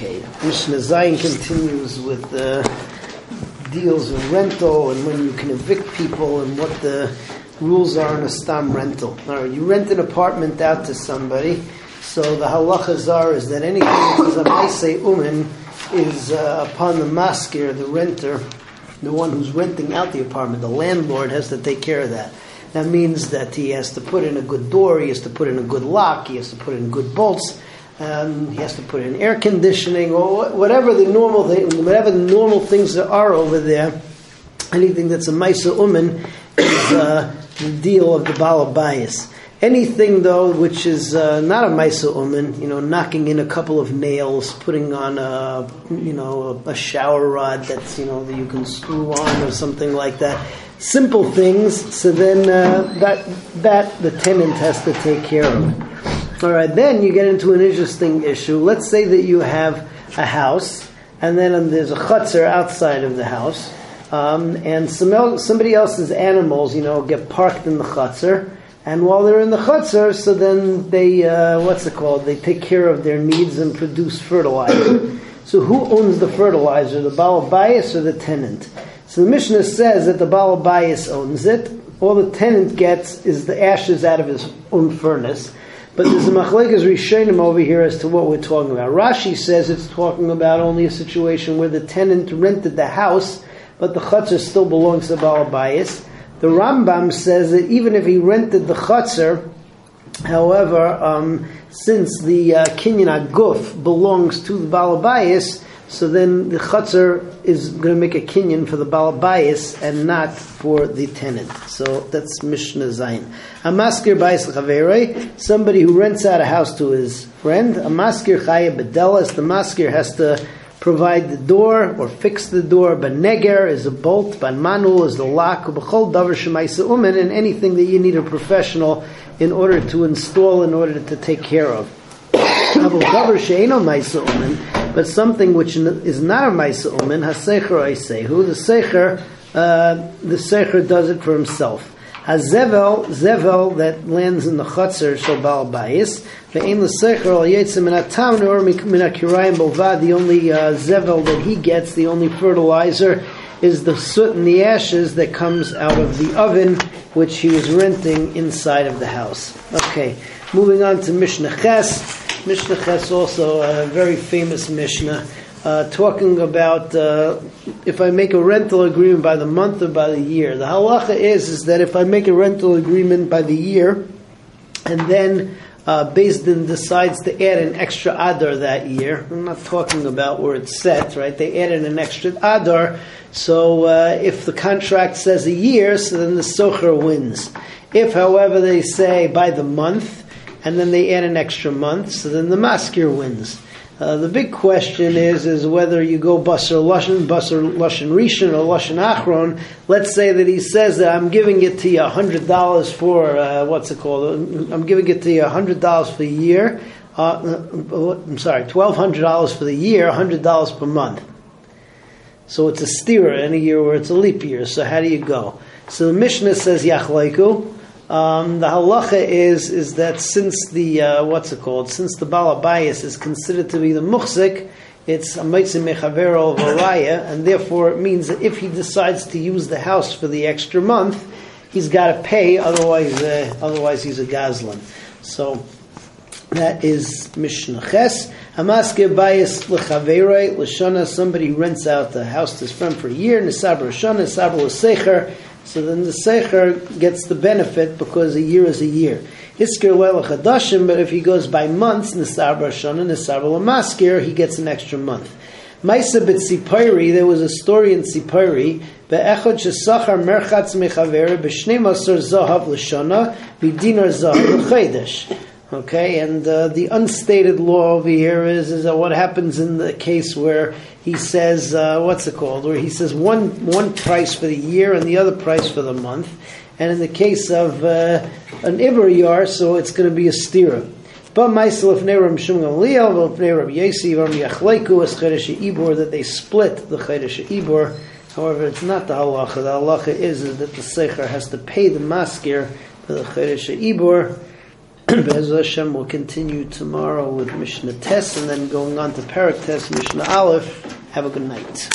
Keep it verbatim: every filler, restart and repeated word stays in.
Okay, Mishnah Zayin continues with uh, deals with rental and when you can evict people and what the rules are in a Stam rental. All right, you rent an apartment out to somebody, so the halakhazar is that anything that is a meisul men is uh, upon the maskir, the renter, the one who's renting out the apartment. The landlord has to take care of that. That means that he has to put in a good door, he has to put in a good lock, he has to put in good bolts. Um, he has to put in air conditioning or whatever the normal thing, whatever the normal things there are over there. Anything that's a meisul men is uh, the deal of the Ba'al HaBayis. Anything though which is uh, not a meisul men, you know, knocking in a couple of nails, putting on a you know a shower rod that's you know that you can screw on or something like that. Simple things. So then uh, that that the tenant has to take care of. All right, then you get into an interesting issue. Let's say that you have a house, and then there's a chutzah outside of the house, um, and some el- somebody else's animals, you know, get parked in the chutzah, and while they're in the chutzah, so then they, uh, what's it called? They take care of their needs and produce fertilizer. So who owns the fertilizer, the Ba'al HaBayis or the tenant? So the Mishnah says that the Ba'al HaBayis owns it. All the tenant gets is the ashes out of his own furnace. But there's a machlokes rishonim over here as to what we're talking about. Rashi says it's talking about only a situation where the tenant rented the house, but the chutzah still belongs to Ba'al HaBayis. The Rambam says that even if he rented the chutzah, however, um, since the uh, Kinyan Aguf belongs to the Ba'al HaBayis, so then the chutzah is going to make a kinyan for the Ba'al HaBayis and not for the tenant. So that's Mishnah Zayin. A Maskir bayis l'chavera, somebody who rents out a house to his friend. A maskir chaya Bedeles, the maskir has to provide the door or fix the door. Baneger is a bolt. Ban Manul is the lock. B'chol davar shemaisa umin, and anything that you need a professional in order to install, in order to take care of. But something which is not a meisul men, hasecher, the socher, uh, the socher does it for himself. Hazevel, zevel that lands in the chutzah, so Ba'al HaBayis. Ve'ein l'secher al yitze min ha'tam nor min ha'kirayim bolvad. The only uh, zevel that he gets, the only fertilizer, is the soot and the ashes that comes out of the oven which he was renting inside of the house. Okay, moving on to Mishnah Ches. Mishnah Ches also a very famous Mishnah, uh, talking about uh, if I make a rental agreement by the month or by the year. The halacha is is that if I make a rental agreement by the year, and then uh, Beis Din decides to add an extra Adar that year, I'm not talking about where it's set, right? They added an extra Adar, so uh, if the contract says a year, so then the socher wins. If, however, they say by the month, and then they add an extra month, so then the maskir wins. Uh, the big question is is whether you go Basar Lashon, Basar Lashon Rishon, or Lashon Achron. Let's say that he says that I'm giving it to you one hundred dollars for, uh, what's it called? I'm giving it to you one hundred dollars for the year. Uh, I'm sorry, twelve hundred dollars for the year, one hundred dollars per month. So it's a stira in a year where it's a leap year. So how do you go? So the Mishnah says Yachleiku. Um, the halacha is is that since the uh, what's it called? Since the Ba'al HaBayis is considered to be the muhzik, it's a mayitze mechavera al-varaya, and therefore it means that if he decides to use the house for the extra month, he's got to pay. Otherwise, uh, otherwise he's a gazlan. So that is Mishnah Ches. Hamaske bayis l'chavera l'shana. Somebody rents out the house to his friend for a year. N'sabra l'shana, n'sabra l'secher. So then the socher gets the benefit because a year is a year. Hisker le'la chadashim, but if he goes by months, n'sabra l'shana, n'sabra l'maskir, he gets an extra month. Ma'aseh b'tzipori, there was a story in Tzipori. Be'echad she'sachar merchatz mechaver b'shnei masor zahav l'shana v'dinar zahav l'chodesh. Okay, and uh, the unstated law over here is is that what happens in the case where he says uh, what's it called? Where he says one one price for the year and the other price for the month, and in the case of uh, an ibur yar, so it's going to be a stira. But myself ne'ram shum galil, ne'ram yasi, ne'ram yachleiku as chodshei ibur, that they split the chodshei ibur. However, it's not the halacha. The halacha is, is that the socher has to pay the maskir for the chodshei ibur. Be'ez Hashem will continue tomorrow with Mishnah Ches and then going on to Parak Ches, Mishnah Aleph. Have a good night.